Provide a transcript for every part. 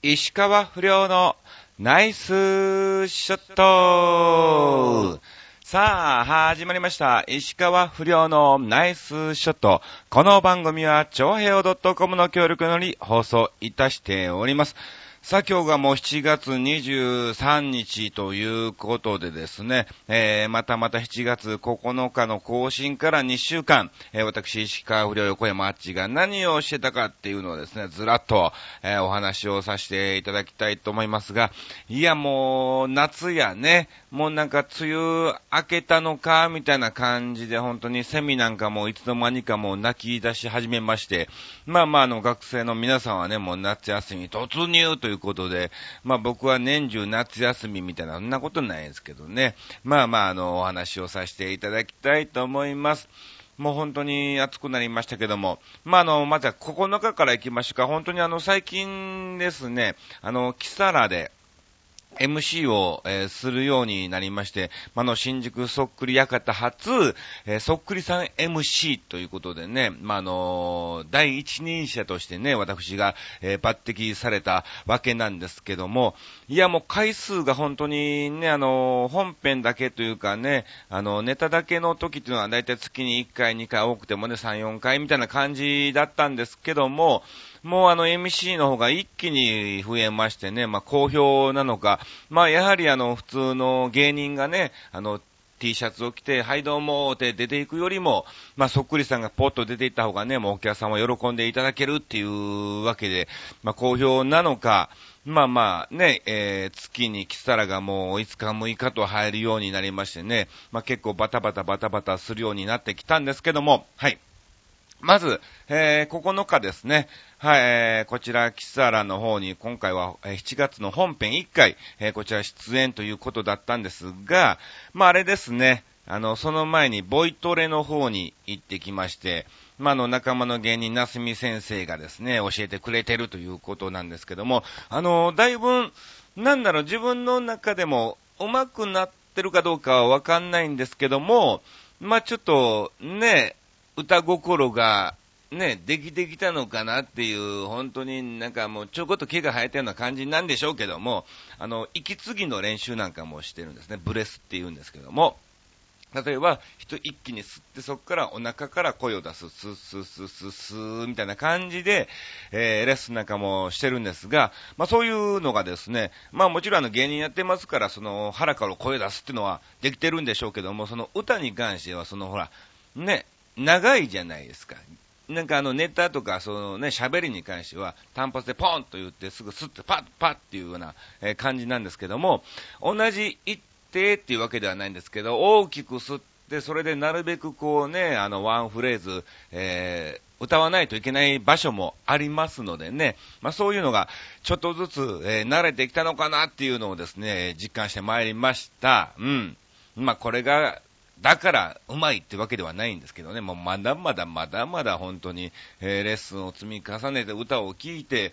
石川不良のナイスショット。さあ始まりました、石川不良のナイスショット。この番組は長平洋 .com の協力より放送いたしております。さあ今日がもう7月23日ということでですね、また7月9日の更新から2週間、私石川不良横山あっちが何をしてたかっていうのをですね、ずらっと、お話をさせていただきたいと思いますが、いやもう夏やね、もうなんか梅雨明けたのかみたいな感じで、本当にセミなんかもいつの間にかもう泣き出し始めまして、学生の皆さんはね、もう夏休み突入ということで、僕は年中夏休みみたいな、そんなことないですけどね。お話をさせていただきたいと思います。もう本当に暑くなりましたけども、まずは9日から行きましょうか。本当に最近ですね、キサラで、MC を、するようになりまして、新宿そっくり館初、そっくりさん MC ということでね、第一人者としてね、私が、抜擢されたわけなんですけども、いやもう回数が本当にね、本編だけというかね、ネタだけの時っていうのはだいたい月に1回2回、多くてもね、3、4回みたいな感じだったんですけども、もうMC の方が一気に増えましてね、好評なのか、やはり普通の芸人がね、T シャツを着て、はいどうもーって出ていくよりも、そっくりさんがポッと出ていった方がね、もうお客さんは喜んでいただけるっていうわけで、好評なのか、月にキサラがもう5日6日と入るようになりましてね、結構バタバタするようになってきたんですけども、はい。まず、9日ですね。はい、こちら、キサラの方に、今回は、7月の本編1回、こちら出演ということだったんですが、あれですね、その前に、ボイトレの方に行ってきまして、仲間の芸人、なすみ先生がですね、教えてくれてるということなんですけども、だいぶ、自分の中でも、上手くなってるかどうかはわかんないんですけども、ちょっと、ね、歌心がね、できてきたのかなっていう、本当になんかもうちょこっと毛が生えたような感じなんでしょうけども、息継ぎの練習なんかもしてるんですね。ブレスっていうんですけども、例えば一気に吸って、そこからお腹から声を出す、スースースースースーみたいな感じで、レッスンなんかもしてるんですが、そういうのがですね、もちろん芸人やってますから、その腹から声出すっていうのはできてるんでしょうけども、その歌に関してはそのほらね、長いじゃないですか。なんかネタとか、そのね、喋りに関しては単発でポンと言ってすぐスッとパッっていうような感じなんですけども、同じ一定っていうわけではないんですけど、大きく吸って、それでなるべくこうね、ワンフレーズ、歌わないといけない場所もありますのでね、そういうのがちょっとずつ、慣れてきたのかなっていうのをですね、実感してまいりました。うん。これがだからうまいってわけではないんですけどね、もうまだまだ本当に、レッスンを積み重ねて、歌を聴いて、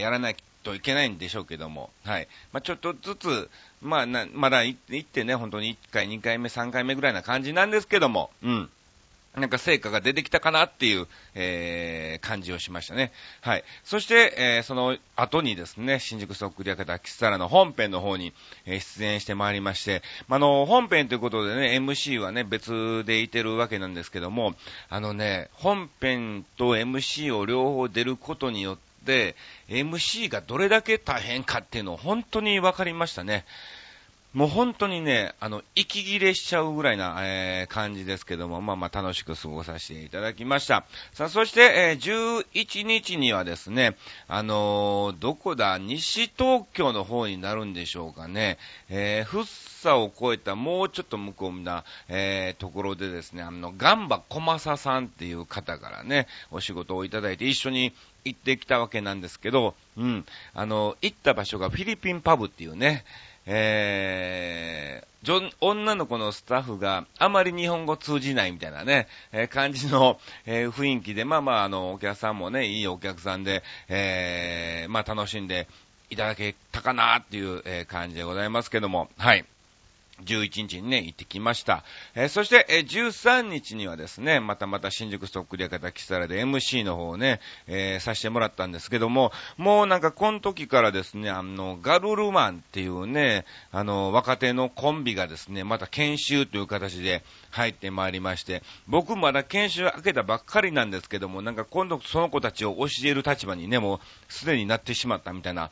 やらないといけないんでしょうけども、はい。ちょっとずつ、まだ行ってね、本当に1回、2回目、3回目ぐらいな感じなんですけども、うん。なんか成果が出てきたかなっていう、感じをしましたね。はい。そして、その後にですね、新宿そっくり館キサラの本編の方に、出演してまいりまして、本編ということでね、MC はね、別でいてるわけなんですけども、本編と MC を両方出ることによって、MC がどれだけ大変かっていうのを本当に分かりましたね。もう本当にね、息切れしちゃうぐらいな、感じですけども、楽しく過ごさせていただきました。さあ、そして、11日にはですね、どこだ、西東京の方になるんでしょうかね、福生を越えたもうちょっと向こうな、ところでですね、ガンバ小正さんっていう方からね、お仕事をいただいて一緒に行ってきたわけなんですけど、うん、行った場所がフィリピンパブっていうね、女の子のスタッフがあまり日本語通じないみたいなね、感じの、雰囲気で、お客さんもね、いいお客さんで、楽しんでいただけたかなっていう、感じでございますけども、はい。11日にね、行ってきました。そして、13日にはですね、また新宿ストックリア方キサラで MC の方をね、させてもらったんですけども、もうなんかこの時からですね、ガルルマンっていうね、若手のコンビがですね、また研修という形で入ってまいりまして、僕まだ研修開けたばっかりなんですけども、なんか今度その子たちを教える立場にね、もうすでになってしまったみたいな、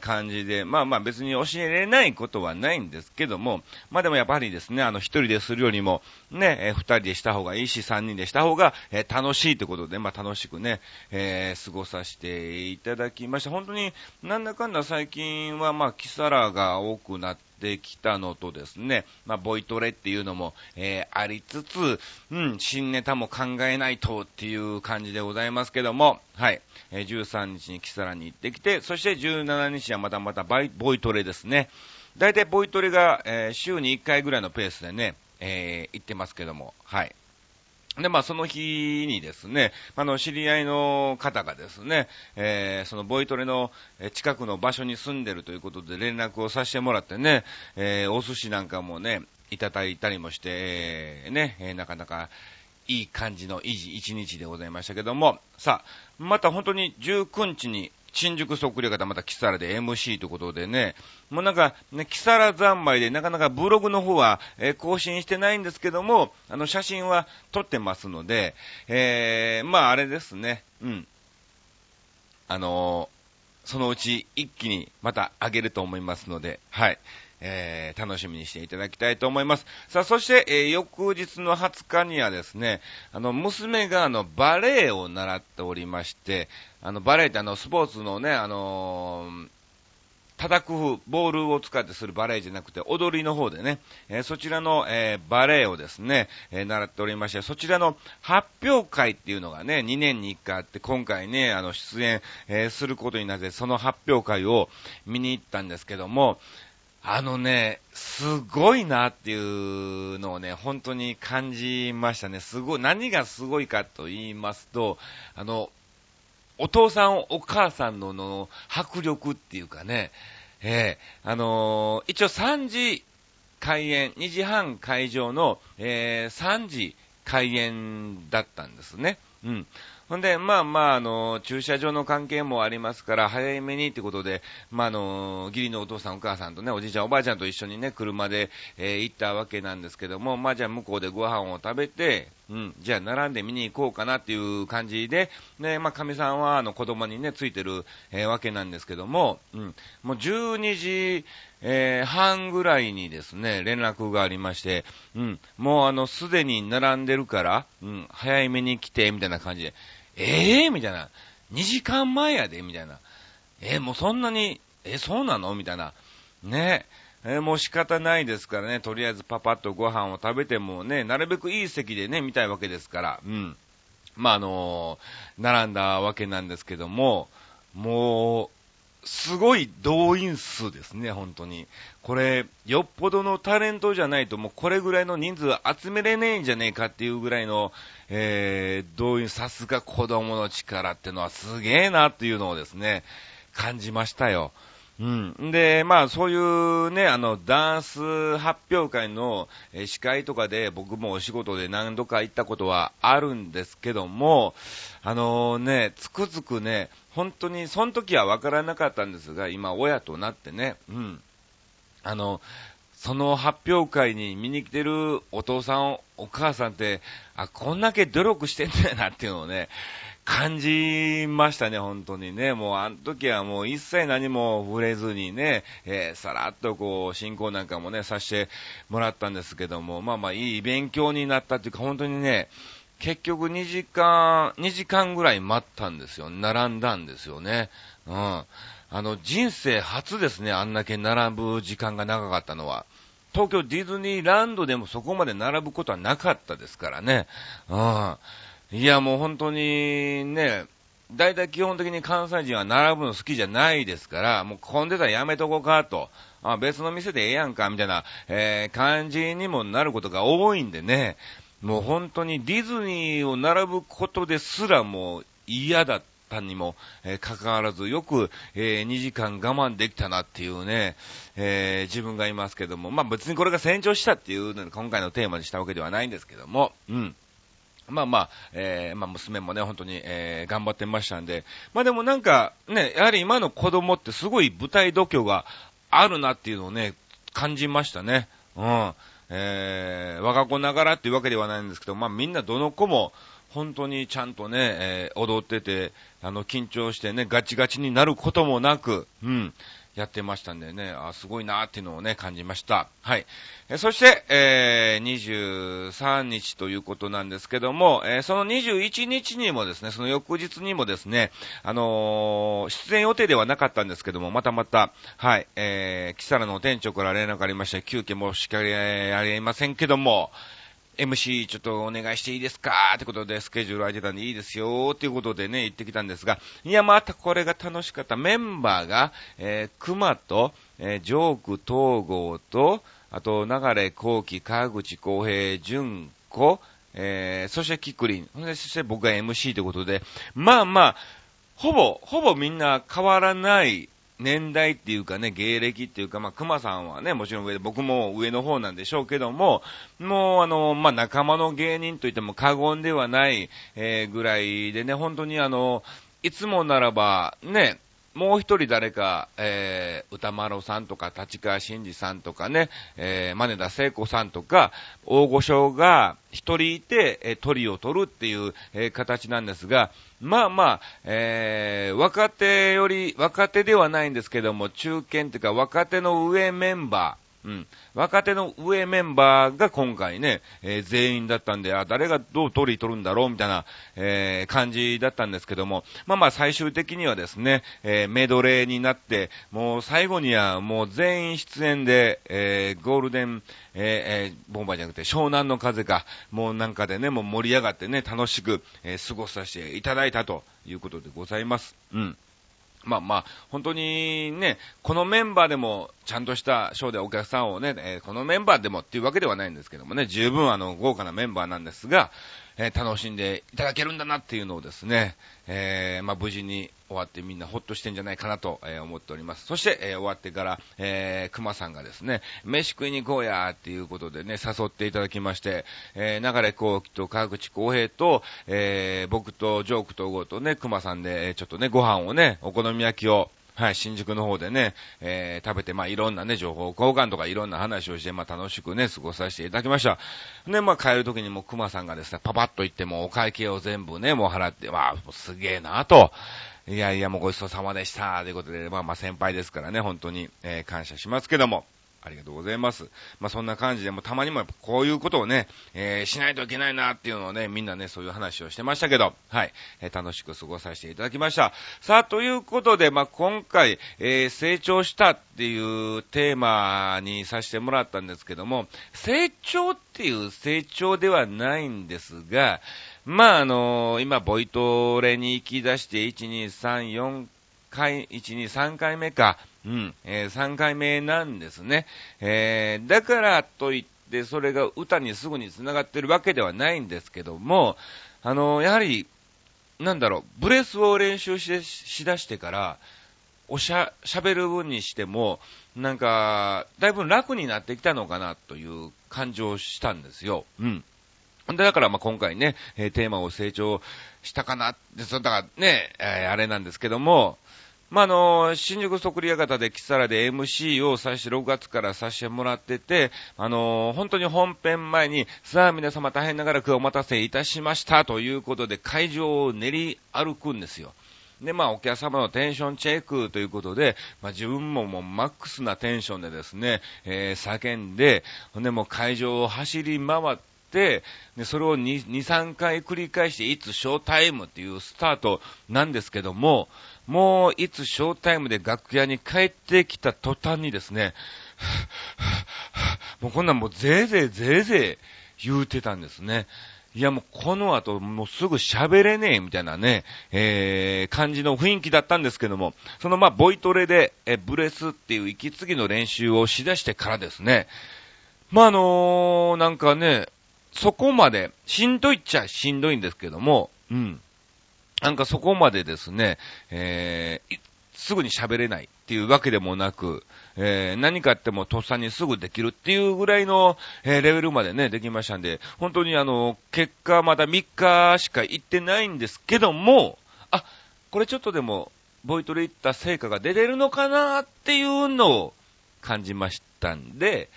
感じで、まあ別に教えれないことはないんですけども、まあでもやっぱりですね、一人でするよりも、ね、二人でした方がいいし、三人でした方が、楽しいということで、まあ楽しくね、過ごさせていただきました。本当になんだかんだ最近はまあキサラが多くなってきたのとですね、まあボイトレっていうのも、ありつつ、新ネタも考えないとっていう感じでございますけども、はい、13日にキサラに行ってきて、そして17日はまたボイトレですね。だいたいボイトレが、週に1回ぐらいのペースでね、行ってますけども、はい。で、まあ、その日にですね、知り合いの方がですね、そのボイトレの近くの場所に住んでるということで連絡をさせてもらってね、お寿司なんかもね、いただいたりもして、なかなかいい感じの一日でございましたけども、さあ、また本当に19日に、新宿そっくり方またキサラで MC ということでね、もうなんかね、キサラ三昧でなかなかブログの方は、更新してないんですけども、写真は撮ってますので、まああれですね、そのうち一気にまた上げると思いますので、はい。楽しみにしていただきたいと思います。さあ、そして、翌日の20日にはですね、娘がバレエを習っておりまして、バレエってスポーツのね、叩くボールを使ってするバレエじゃなくて踊りの方でね、そちらの、バレエをですね、習っておりまして、そちらの発表会っていうのがね、2年に1回あって、今回ね、出演、することになって、その発表会を見に行ったんですけども、すごいなっていうのをね、本当に感じましたね。すごい、何がすごいかと言いますと、お父さんお母さんの迫力っていうかね、一応3時開演、2時半会場の、3時開演だったんですね。ほんで、まあ、駐車場の関係もありますから、早めにってことで、義理のお父さんお母さんとね、おじいちゃんおばあちゃんと一緒にね、車で、行ったわけなんですけども、まあ、じゃあ向こうでご飯を食べて、じゃあ並んで見に行こうかなっていう感じで、ね、まあ、神さんは子供にね、ついてる、わけなんですけども、もう12時、半ぐらいにですね、連絡がありまして、もうすでに並んでるから、早めに来て、みたいな感じで、みたいな。2時間前やでみたいな。もうそんなに、そうなのみたいな。ね。もう仕方ないですからね。とりあえずパパッとご飯を食べてもね、なるべくいい席でね、見たいわけですから。まあ、並んだわけなんですけども、もう、すごい動員数ですね、本当に。これ、よっぽどのタレントじゃないと、もうこれぐらいの人数集めれねえんじゃねえかっていうぐらいの、動員、さすが子供の力ってのはすげえなっていうのをですね、感じましたよ。で、まあそういうね、ダンス発表会の司会とかで僕もお仕事で何度か行ったことはあるんですけども、つくづくね、本当にその時はわからなかったんですが、今親となってね、その発表会に見に来てるお父さんお母さんって、こんだけ努力してんだよなっていうのをね、感じましたね、本当にね。もうあの時はもう一切何も触れずにね、さらっとこう進行なんかもね、させてもらったんですけども、まあいい勉強になったっていうか、本当にね、結局2時間ぐらい待ったんですよ。並んだんですよね。人生初ですね、あんだけ並ぶ時間が長かったのは。東京ディズニーランドでもそこまで並ぶことはなかったですからね。いや、もう本当にね、だいたい基本的に関西人は並ぶの好きじゃないですから、もう混んでたらやめとこうかと、別の店でええやんかみたいな、感じにもなることが多いんでね、もう本当にディズニーを並ぶことですらもう嫌だっったにもかかわらずよく2時間我慢できたなっていうね、自分がいますけども、まあ別にこれが成長したっていうので今回のテーマにしたわけではないんですけども、まあまあ、まあ娘もね、本当に、頑張ってましたんで、まあでもなんかね、やはり今の子供ってすごい舞台度胸があるなっていうのをね、感じましたね。我が子ながらっていうわけではないんですけど、まあみんなどの子も本当にちゃんとね、踊ってて、緊張してね、ガチガチになることもなく、やってましたんでね、あ、すごいなーっていうのをね、感じました。はい。そして、23日ということなんですけども、その21日にもですね、その翌日にもですね、出演予定ではなかったんですけども、また、はい、キサラの店長から連絡がありまして、急遽申し訳ありませんけども、MC ちょっとお願いしていいですかってことでスケジュール空いてたんでいいですよっていうことでね、行ってきたんですが、いやまたこれが楽しかった。メンバーが、熊と、ジョーク東郷と、あと流幸喜、川口浩平、純子、そしてキクリン、そして僕が MC ということで、まあまあほぼみんな変わらない年代っていうかね、芸歴っていうか、まあ、熊さんはね、もちろん上で、僕も上の方なんでしょうけども、もうまあ、仲間の芸人といっても過言ではない、ぐらいでね、本当にいつもならば、ね、もう一人誰か、歌丸さんとか、立川真嗣さんとかね、真根田聖子さんとか、大御所が一人いて、トリを取るっていう、形なんですが、まあまあ、若手ではないんですけども、中堅というか、若手の上メンバーが今回ね、全員だったんで、あ、誰がどう取るんだろうみたいな、感じだったんですけども、まあまあ最終的にはですね、メドレーになって、もう最後にはもう全員出演で、ゴールデン、ボンバーじゃなくて湘南の風か、もうなんかでね、もう盛り上がってね、楽しく、過ごさせていただいたということでございます。まあまあ、本当にね、このメンバーでも、ちゃんとしたショーでお客さんをね、このメンバーでもっていうわけではないんですけどもね、十分豪華なメンバーなんですが、楽しんでいただけるんだなっていうのをですね、まあ無事に終わってみんなほっとしてんじゃないかなと、思っております。そして、終わってから、熊さんがですね、飯食いに行こうやーっていうことでね、誘っていただきまして、流幸喜と川口浩平と、僕とジョークととね、熊さんで、ちょっとね、ご飯をね、お好み焼きを、はい、新宿の方でね、食べて、まあ、いろんなね、情報交換とかいろんな話をして、まあ、楽しくね、過ごさせていただきました。で、まあ、帰る時にも熊さんがですね、パパッと行って、もうお会計を全部ね、もう払って、わあ、すげえなと。いやいや、もうごちそうさまでした。ということで、まあまあ、先輩ですからね、本当に、感謝しますけども。ありがとうございます。まあ、そんな感じで、もうたまにもやっぱこういうことをね、しないといけないなっていうのをね、みんなね、そういう話をしてましたけど、はい、楽しく過ごさせていただきました。さあ、ということで、まあ、今回、成長したっていうテーマにさせてもらったんですけども、成長っていう成長ではないんですが、まあ、今、ボイトレに行き出して、1、2、3回目か、3回目なんですね。だからといってそれが歌にすぐに繋がってるわけではないんですけども、やはりなんだろう、ブレスを練習しだしてから喋る分にしてもなんかだいぶ楽になってきたのかなという感じをしたんですよ。だからまあ今回ね、テーマを成長したかなって、だからね、あれなんですけども。まあ、新宿そくりやがたでキサラで MC を最初6月からさせてもらってて、本当に本編前に、さあ皆様大変長くお待たせいたしましたということで会場を練り歩くんですよ。で、まあ、お客様のテンションチェックということで、まあ、自分ももうマックスなテンションでですね、叫んで、ほんでもう会場を走り回って、で、それを2、3回繰り返して、いつショータイムっていうスタートなんですけども、もういつショータイムで楽屋に帰ってきた途端にですね、もうこんなんもうぜいぜい言うてたんですね。いやもうこの後もうすぐ喋れねえみたいなね、感じの雰囲気だったんですけども、そのまあボイトレで、ブレスっていう息継ぎの練習をしだしてからですね、まあなんかね、そこまでしんどいっちゃしんどいんですけども、なんかそこまでですね、すぐに喋れないっていうわけでもなく、何かあってもとっさにすぐできるっていうぐらいの、レベルまでね、できましたんで、本当に結果まだ3日しか行ってないんですけども、あ、これちょっとでも、ボイトレ行った成果が出れるのかなっていうのを感じましたんで、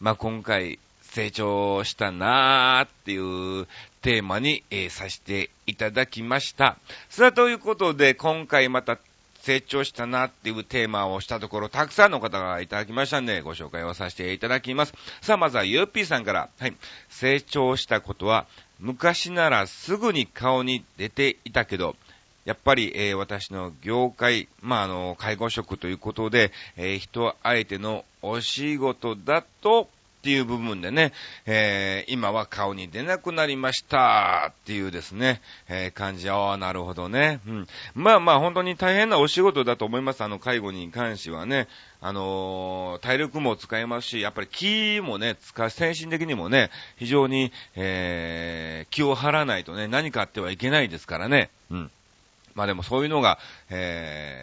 まあ、今回成長したなーっていうテーマに、させていただきました。さあ、ということで、今回また成長したなっていうテーマをしたところ、たくさんの方がいただきましたんで、ご紹介をさせていただきます。さあ、まずはゆっぴーさんから、はい、成長したことは、昔ならすぐに顔に出ていたけど、やっぱり、私の業界、まあ、介護職ということで、人相手のお仕事だとっていう部分でね、今は顔に出なくなりましたっていうですね、感じ。ああ、なるほどね。うん。まあまあ、本当に大変なお仕事だと思います。介護に関してはね。体力も使えますし、やっぱり気もね、精神的にもね、非常に、気を張らないとね、何かあってはいけないですからね。うん。まあでもそういうのが、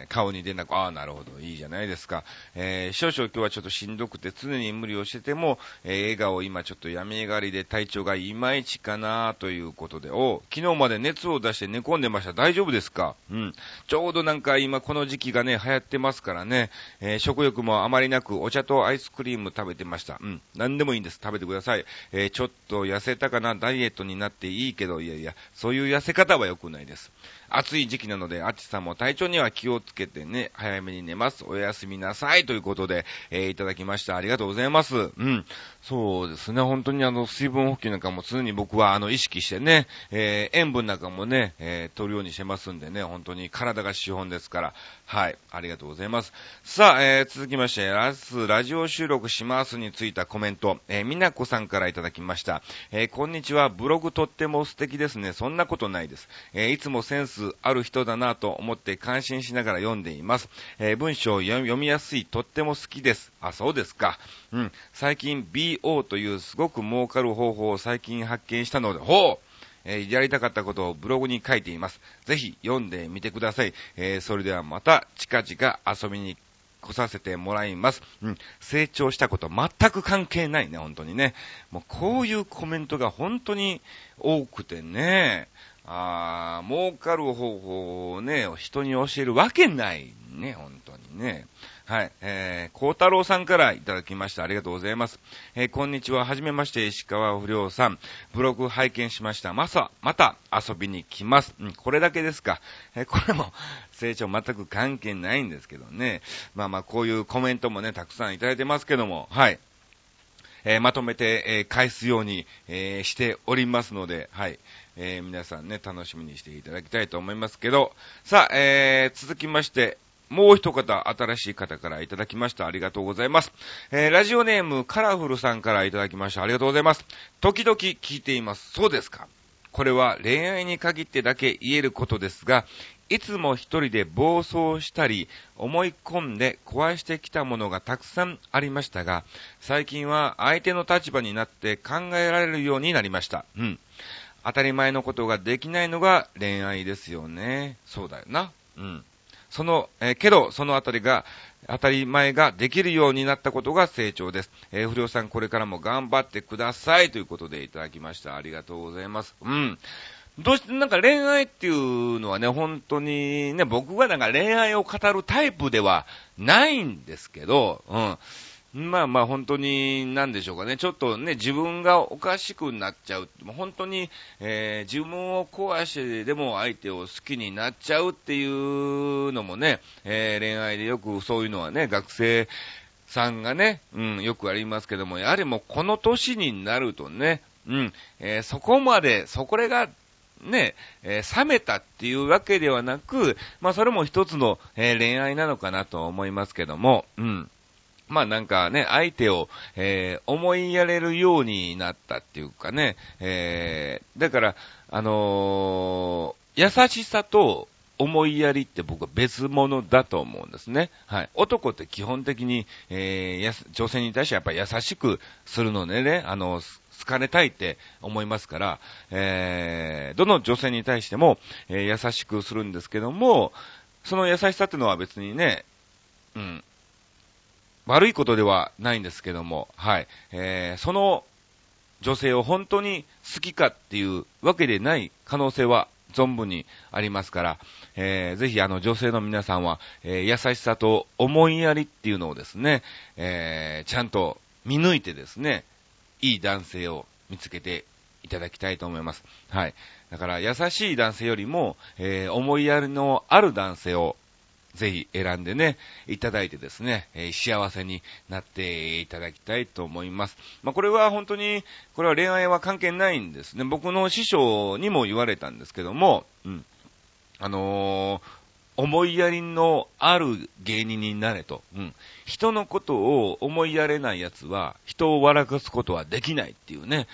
顔に出なく、ああ、なるほど、いいじゃないですか。少々今日はちょっとしんどくて常に無理をしてても、笑顔今ちょっと病み上がりで体調がいまいちかなということで、昨日まで熱を出して寝込んでました。大丈夫ですか？うん。ちょうどなんか今この時期がね、流行ってますからね、食欲もあまりなくお茶とアイスクリーム食べてました。うん。なんでもいいんです。食べてください。ちょっと痩せたかな、ダイエットになっていいけど、いやいや、そういう痩せ方は良くないです。暑い時期なので、あっちさんも体調には気をつけてね、早めに寝ます。おやすみなさいということで、いただきました。ありがとうございます。うん。そうですね、本当に水分補給なんかも常に僕は意識してね、塩分なんかもね、取るようにしてますんでね、本当に体が資本ですから、はい、ありがとうございます。さあ、続きまして、ラジオ収録しますについたコメント、みなこさんからいただきました。こんにちは、ブログとっても素敵ですね。そんなことないです。いつもセンスある人だなと思って感心しながら読んでいます。文章を読みやすい、とっても好きです。あ、そうですか。うん。最近 BO というすごく儲かる方法を最近発見したので、やりたかったことをブログに書いています。ぜひ読んでみてください。それではまた近々遊びに来させてもらいます。うん。成長したこと全く関係ないね、本当にね。もうこういうコメントが本当に多くてね。ああ、儲かる方法をね、人に教えるわけないね、本当にね。はい、孝太郎さんからいただきました。ありがとうございます。こんにちは。はじめまして、石川不良さん。ブログ拝見しました。また遊びに来ます。うん、これだけですか。これも成長全く関係ないんですけどね。まあまあ、こういうコメントもね、たくさんいただいてますけども、はい。まとめて、返すように、しておりますので、はい。皆さんね、楽しみにしていただきたいと思いますけど、さあ、続きまして、もう一方、新しい方からいただきました。ありがとうございます。ラジオネーム、カラフルさんからいただきました。ありがとうございます。時々聞いています。そうですか。これは恋愛に限ってだけ言えることですが、いつも一人で暴走したり、思い込んで壊してきたものがたくさんありましたが、最近は相手の立場になって考えられるようになりました。うん。当たり前のことができないのが恋愛ですよね。そうだよな。うん。けど、そのあたりが、当たり前ができるようになったことが成長です。不良さん、これからも頑張ってくださいということでいただきました。ありがとうございます。うん。なんか恋愛っていうのはね、本当にね、僕がなんか恋愛を語るタイプではないんですけど、うん。まあまあ本当に、なんでしょうかね、ちょっとね、自分がおかしくなっちゃう。本当に、自分を壊してでも相手を好きになっちゃうっていうのもね、恋愛でよくそういうのはね、学生さんがね、うん、よくありますけども、やはりもうこの年になるとね、うん、そこまで、これが、ね、冷めたっていうわけではなく、まあそれも一つの、恋愛なのかなと思いますけども、うん。まあなんかね、相手を、思いやれるようになったっていうかね、だから、優しさと思いやりって僕は別物だと思うんですね。はい。男って基本的に、女性に対してやっぱり優しくするのでね、好かれたいって思いますから、どの女性に対しても、優しくするんですけども、その優しさっていうのは別にね、うん、悪いことではないんですけども、はい。その女性を本当に好きかっていうわけでない可能性は存分にありますから、ぜひ女性の皆さんは、優しさと思いやりっていうのをですね、ちゃんと見抜いてですね、いい男性を見つけていただきたいと思います。はい。だから優しい男性よりも、思いやりのある男性をぜひ選んでね、いただいてですね、幸せになっていただきたいと思います。まあ、これは本当に、これは恋愛は関係ないんですね。僕の師匠にも言われたんですけども、うん、思いやりのある芸人になれと、うん、人のことを思いやれないやつは、人を笑かすことはできないっていうね、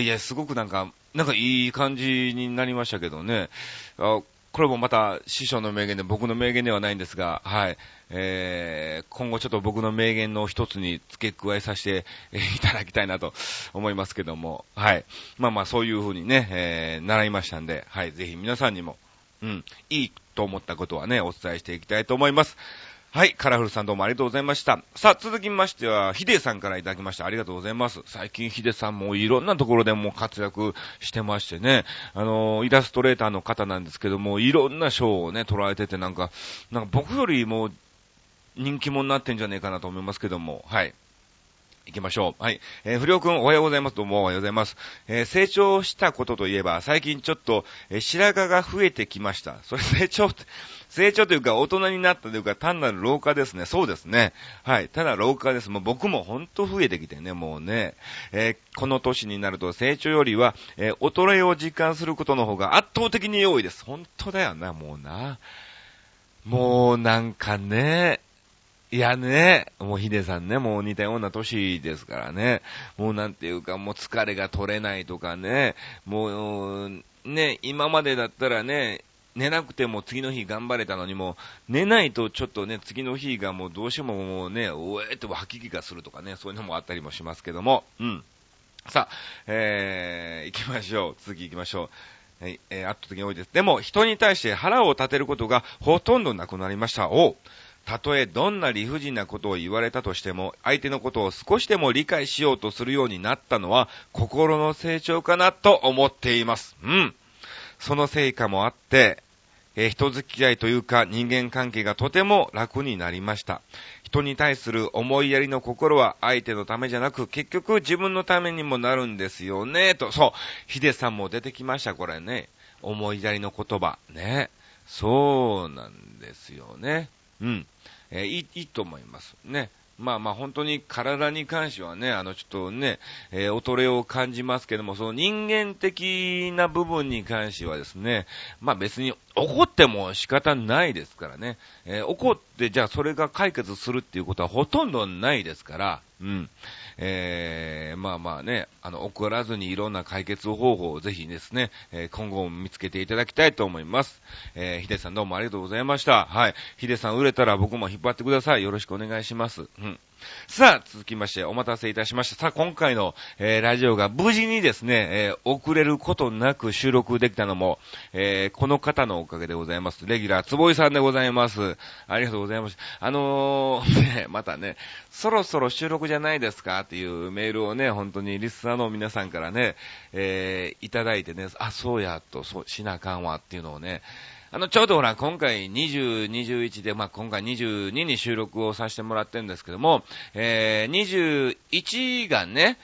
いや、すごくなんかいい感じになりましたけどね。これもまた師匠の名言で、僕の名言ではないんですが、はい、今後ちょっと僕の名言の一つに付け加えさせていただきたいなと思いますけども、はい、まあまあそういう風にね、習いましたんで、はい、ぜひ皆さんにも、うん、いいと思ったことはね、お伝えしていきたいと思います。はい、カラフルさんどうもありがとうございました。さあ、続きましては、ヒデさんからいただきました。ありがとうございます。最近ヒデさんもいろんなところでも活躍してましてね、イラストレーターの方なんですけども、いろんな賞をね、捉えてて、なんか僕よりも人気者になってんじゃねえかなと思いますけども、はい。行きましょう。はい。不良くん、おはようございます。どうもおはようございます。成長したことといえば、最近ちょっと、白髪が増えてきました。それ成長というか、大人になったというか、単なる老化ですね。そうですね。はい。ただ老化です。もう僕もほんと増えてきてね、もうね。この年になると、成長よりは、衰えを実感することの方が圧倒的に多いです。ほんとだよな、もうな。もうなんかね、いやね、もうヒデさんね、もう似たような歳ですからね、もうなんていうか、もう疲れが取れないとかね、もうね、今までだったらね、寝なくても次の日頑張れたのにも、寝ないとちょっとね、次の日がもうどうしてももうね、おえーって吐き気がするとかね、そういうのもあったりもしますけども、うん。さあ、行きましょう。次行きましょう。はい、圧倒的に多いです。でも、人に対して腹を立てることがほとんどなくなりました。おう。たとえどんな理不尽なことを言われたとしても、相手のことを少しでも理解しようとするようになったのは、心の成長かなと思っています。うん。その成果もあって、人付き合いというか人間関係がとても楽になりました。人に対する思いやりの心は相手のためじゃなく、結局自分のためにもなるんですよね、と。そう。ヒデさんも出てきました、これね。思いやりの言葉。ね。そうなんですよね。うん。いいと思いますね。まあまあ本当に体に関してはね、ちょっとね、衰えを感じますけども、その人間的な部分に関してはですね、まあ別に怒っても仕方ないですからね、怒ってじゃあそれが解決するっていうことはほとんどないですから、うん。まあまあね、怒らずにいろんな解決方法をぜひですね、今後見つけていただきたいと思います。ヒデさんどうもありがとうございました。はい。ヒデさん売れたら僕も引っ張ってください。よろしくお願いします。うん。さあ、続きまして、お待たせいたしました。さあ、今回の、ラジオが無事にですね、遅れることなく収録できたのも、この方のおかげでございます。レギュラー、坪井さんでございます。ありがとうございます。ね、またね、そろそろ収録じゃないですかっていうメールをね、本当にリスナーの皆さんからね、いただいてね、あ、そうやと、そうしなあかんわっていうのをね、ちょうどほら、今回20、21で、まあ、今回22に収録をさせてもらってるんですけども、21がね、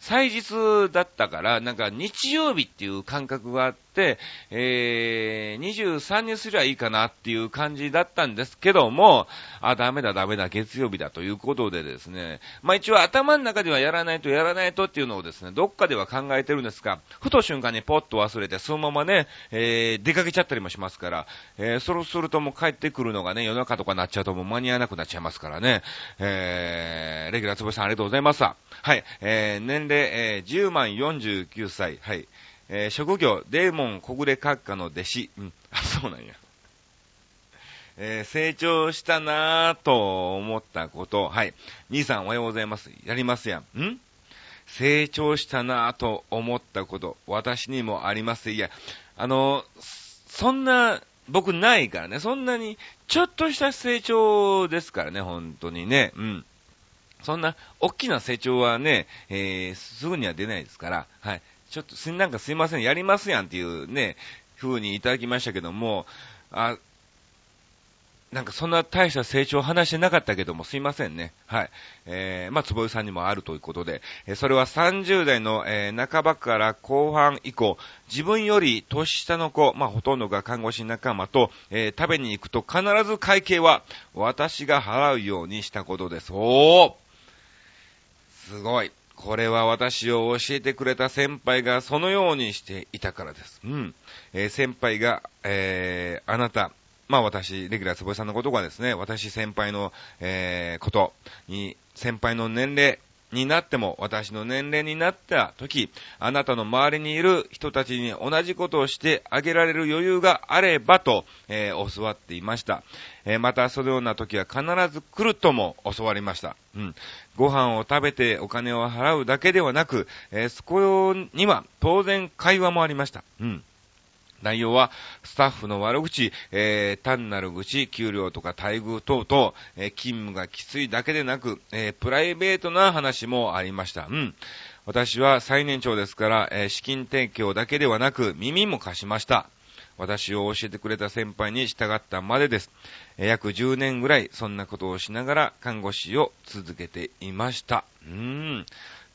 祭日だったから、なんか日曜日っていう感覚があって、23にすりゃいいかなっていう感じだったんですけども、あ、ダメだ、月曜日だということでですね、まあ一応頭の中ではやらないとっていうのをですね、どっかでは考えてるんですが、ふと瞬間にポッと忘れて、そのままね、出かけちゃったりもしますから、そうするともう帰ってくるのがね、夜中とかなっちゃうともう間に合わなくなっちゃいますからね、レギュラーつぼしさんありがとうございました。はい、年齢10万49歳、はい、職業デーモン小暮閣下の弟子、うん、あ、そうなんや成長したなぁと思ったこと。はい。兄さんおはようございます。やりますやん。成長したなぁと思ったこと。私にもあります。いや、そんな、僕ないからね。そんなに、ちょっとした成長ですからね、本当にね。うん。そんな、大きな成長はね、すぐには出ないですから。はい。ちょっと、なんかすいません、やりますやんっていうね、風にいただきましたけども、あ、なんかそんな大した成長を話してなかったけども、すいませんね。はい。まあ、坪井さんにもあるということで、それは30代の、半ばから後半以降、自分より年下の子、まあ、ほとんどが看護師仲間と、食べに行くと必ず会計は私が払うようにしたことです。おー！すごい。これは私を教えてくれた先輩がそのようにしていたからです。うん。先輩が、あなた、まあ私、レギュラー坪井さんのことがですね、私先輩の、ことに、先輩の年齢になっても、私の年齢になった時、あなたの周りにいる人たちに同じことをしてあげられる余裕があればと、教わっていました。またそのような時は必ず来るとも教わりました。うん。ご飯を食べてお金を払うだけではなく、そこには当然会話もありました。うん。内容は、スタッフの悪口、単なる愚痴、給料とか待遇等々、勤務がきついだけでなく、プライベートな話もありました。うん。私は最年長ですから、資金提供だけではなく、耳も貸しました。私を教えてくれた先輩に従ったまでです。約10年ぐらい、そんなことをしながら、看護師を続けていました。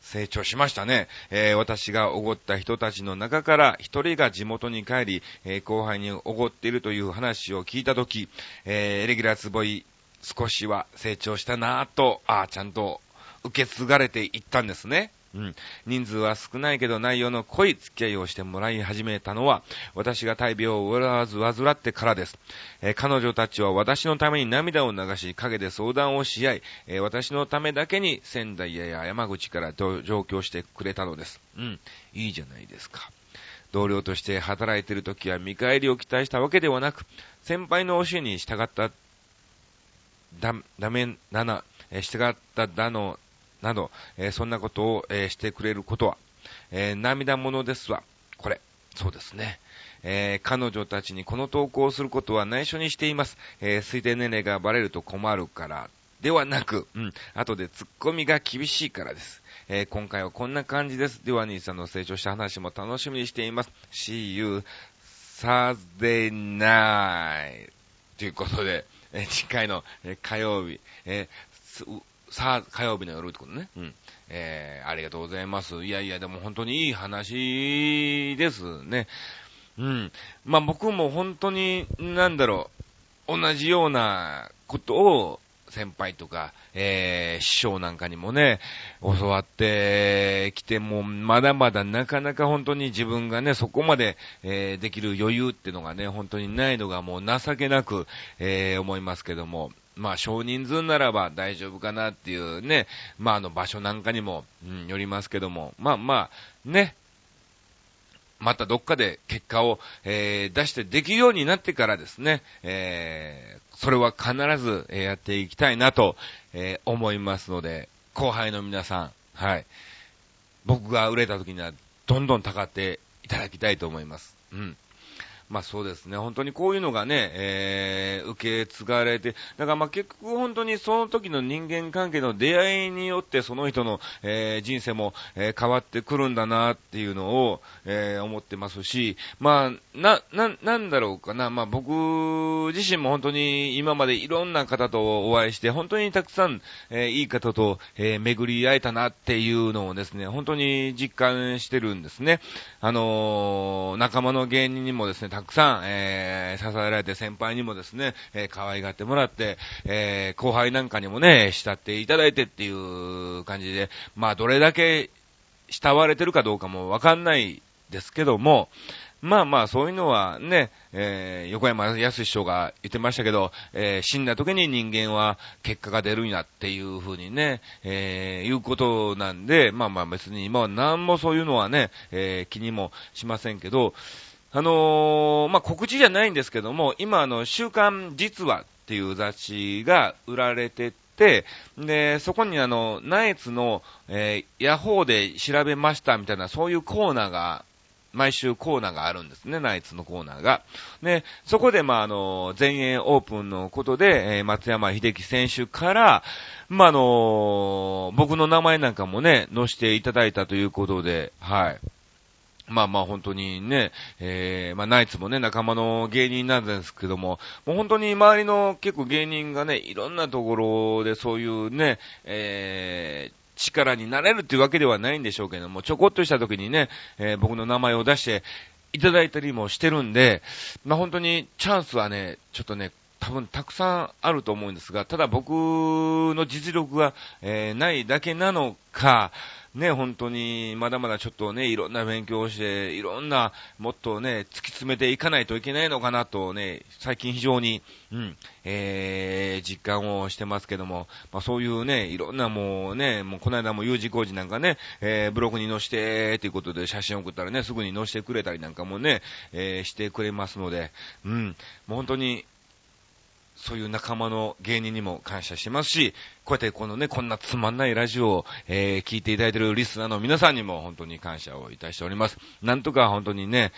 成長しましたね。私がおごった人たちの中から一人が地元に帰り、後輩におごっているという話を聞いたとき、レギュラー坪井少しは成長したなぁと、ちゃんと受け継がれていったんですね。うん。人数は少ないけど内容の濃い付き合いをしてもらい始めたのは、私が大病を患ってからです。彼女たちは私のために涙を流し、陰で相談をし合い、私のためだけに仙台や山口から上京してくれたのです。うん。いいじゃないですか。同僚として働いている時は見返りを期待したわけではなく、先輩の教えに従った、など、そんなことを、してくれることは、涙ものですわ。これ、そうですね。彼女たちにこの投稿をすることは内緒にしています。推定年齢がバレると困るからではなく、後でツッコミが厳しいからです。今回はこんな感じです。では、兄さんの成長した話も楽しみにしています。See you Thursday night ということで、次回の、火曜日、さあ、火曜日の夜ってことね。うん。ありがとうございます。いやいや、でも本当にいい話ですね。うん。まあ、僕も本当に、同じようなことを先輩とか、師匠なんかにもね、教わってきて、もうまだまだなかなか本当に自分がね、そこまで、できる余裕ってのがね、本当にないのがもう情けなく、思いますけども。まあ少人数ならば大丈夫かなっていうね、まあ場所なんかにも、よりますけども、まあね、またどっかで結果を、出してできるようになってからですね、それは必ずやっていきたいなと、思いますので、後輩の皆さん、はい、僕が売れた時にはどんどんたかっていただきたいと思います。うん。まあそうですね。本当にこういうのがね、受け継がれて、だからまあ結局本当にその時の人間関係の出会いによってその人の、人生も、変わってくるんだなっていうのを、思ってますし、まあなんだろうかな。まあ僕自身も本当に今までいろんな方とお会いして本当にたくさん、いい方と、巡り会えたなっていうのをですね、本当に実感してるんですね。仲間の芸人にもですね。たくさん、支えられて先輩にもですね、可愛がってもらって、後輩なんかにもね、慕っていただいてっていう感じで、まあどれだけ慕われてるかどうかもわかんないですけども、まあまあそういうのはね、横山やすし師匠が言ってましたけど、死んだ時に人間は結果が出るんだっていう風にね、いうことなんで、まあまあ別に今は何もそういうのはね、気にもしませんけど、告知じゃないんですけども、今週刊実話っていう雑誌が売られてて、で、そこにナエツの、ヤホーで調べましたみたいな、そういうコーナーが、毎週コーナーがあるんですね、ナイツのコーナーが。で、そこで、全英オープンのことで、松山英樹選手から、僕の名前なんかもね、載せていただいたということで、はい。本当にね、ナイツもね、仲間の芸人なんですけども、もう本当に周りの結構芸人がね、いろんなところでそういうね、力になれるっていうわけではないんでしょうけども、ちょこっとした時にね、僕の名前を出していただいたりもしてるんで、本当にチャンスはね、ちょっとね、多分たくさんあると思うんですが、ただ僕の実力が、ないだけなのか、ね、本当にまだまだちょっとね、いろんな勉強をして、いろんな、もっとね、突き詰めていかないといけないのかなとね、最近非常に、実感をしてますけども、そういうね、いろんなもうね、もうこの間も U 字工事なんかね、ブログに載して、ということで写真送ったらね、すぐに載してくれたりなんかもね、してくれますので、もう本当に、そういう仲間の芸人にも感謝してますし、こうやってこのね、こんなつまんないラジオを、聞いていただいているリスナーの皆さんにも本当に感謝をいたしております。なんとか本当にね、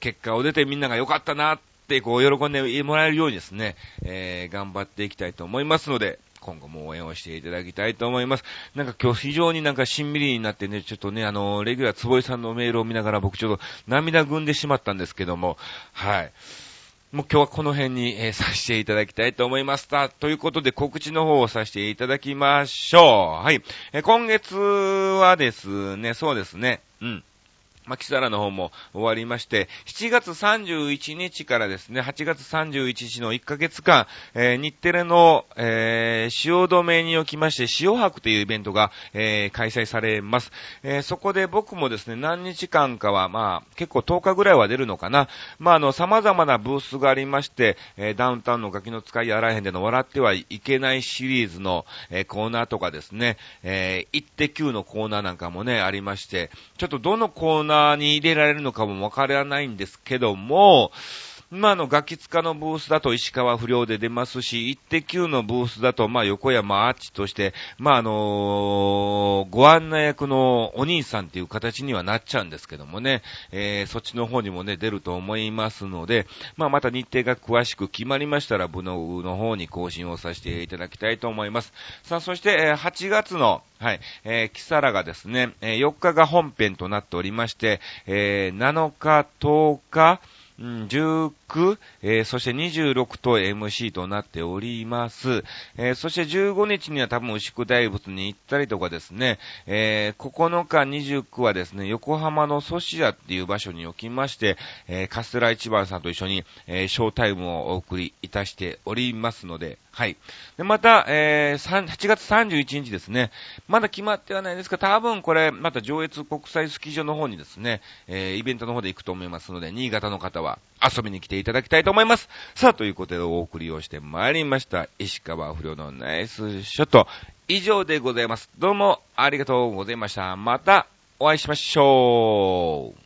結果を出てみんなが良かったなってこう喜んでもらえるようにですね、頑張っていきたいと思いますので、今後も応援をしていただきたいと思います。なんか今日非常になんかしんみりになってね、ちょっとね、レギュラー坪井さんのメールを見ながら僕ちょっと涙ぐんでしまったんですけども、はい。もう今日はこの辺に、させていただきたいと思います。ということで告知の方をさせていただきましょう。はい。今月はですね、そうですね。キサラの方も終わりまして、7月31日からですね、8月31日の1ヶ月間、日テレの、汐留におきまして、汐博というイベントが、開催されます。そこで僕もですね、何日間かは、結構10日ぐらいは出るのかな。様々なブースがありまして、ダウンタウンのガキの使いやあらへんでの笑ってはいけないシリーズの、コーナーとかですね、1.9 のコーナーなんかもね、ありまして、ちょっとどのコーナーに入れられるのかもわからないんですけども、ガキツカのブースだと石川不良で出ますし、1.9 のブースだと、横山アーチとして、ご案内役のお兄さんっていう形にはなっちゃうんですけどもね、そっちの方にもね、出ると思いますので、また日程が詳しく決まりましたら、ブログの方に更新をさせていただきたいと思います。さあ、そして、8月の、はい、キサラがですね、4日が本編となっておりまして、7日、10日、19、そして26と MC となっております。そして15日には多分牛久大仏に行ったりとかですね、9日29はですね、横浜のソシアっていう場所におきまして、カステラ一番さんと一緒に、ショータイムをお送りいたしておりますので、はい。で、また、8月31日ですね、まだ決まってはないですが、多分これ、また上越国際スキー場の方にですね、イベントの方で行くと思いますので、新潟の方は遊びに来ていただきたいと思います。さあ、ということでお送りをしてまいりました。石川不良のナイスショット。以上でございます。どうもありがとうございました。またお会いしましょう。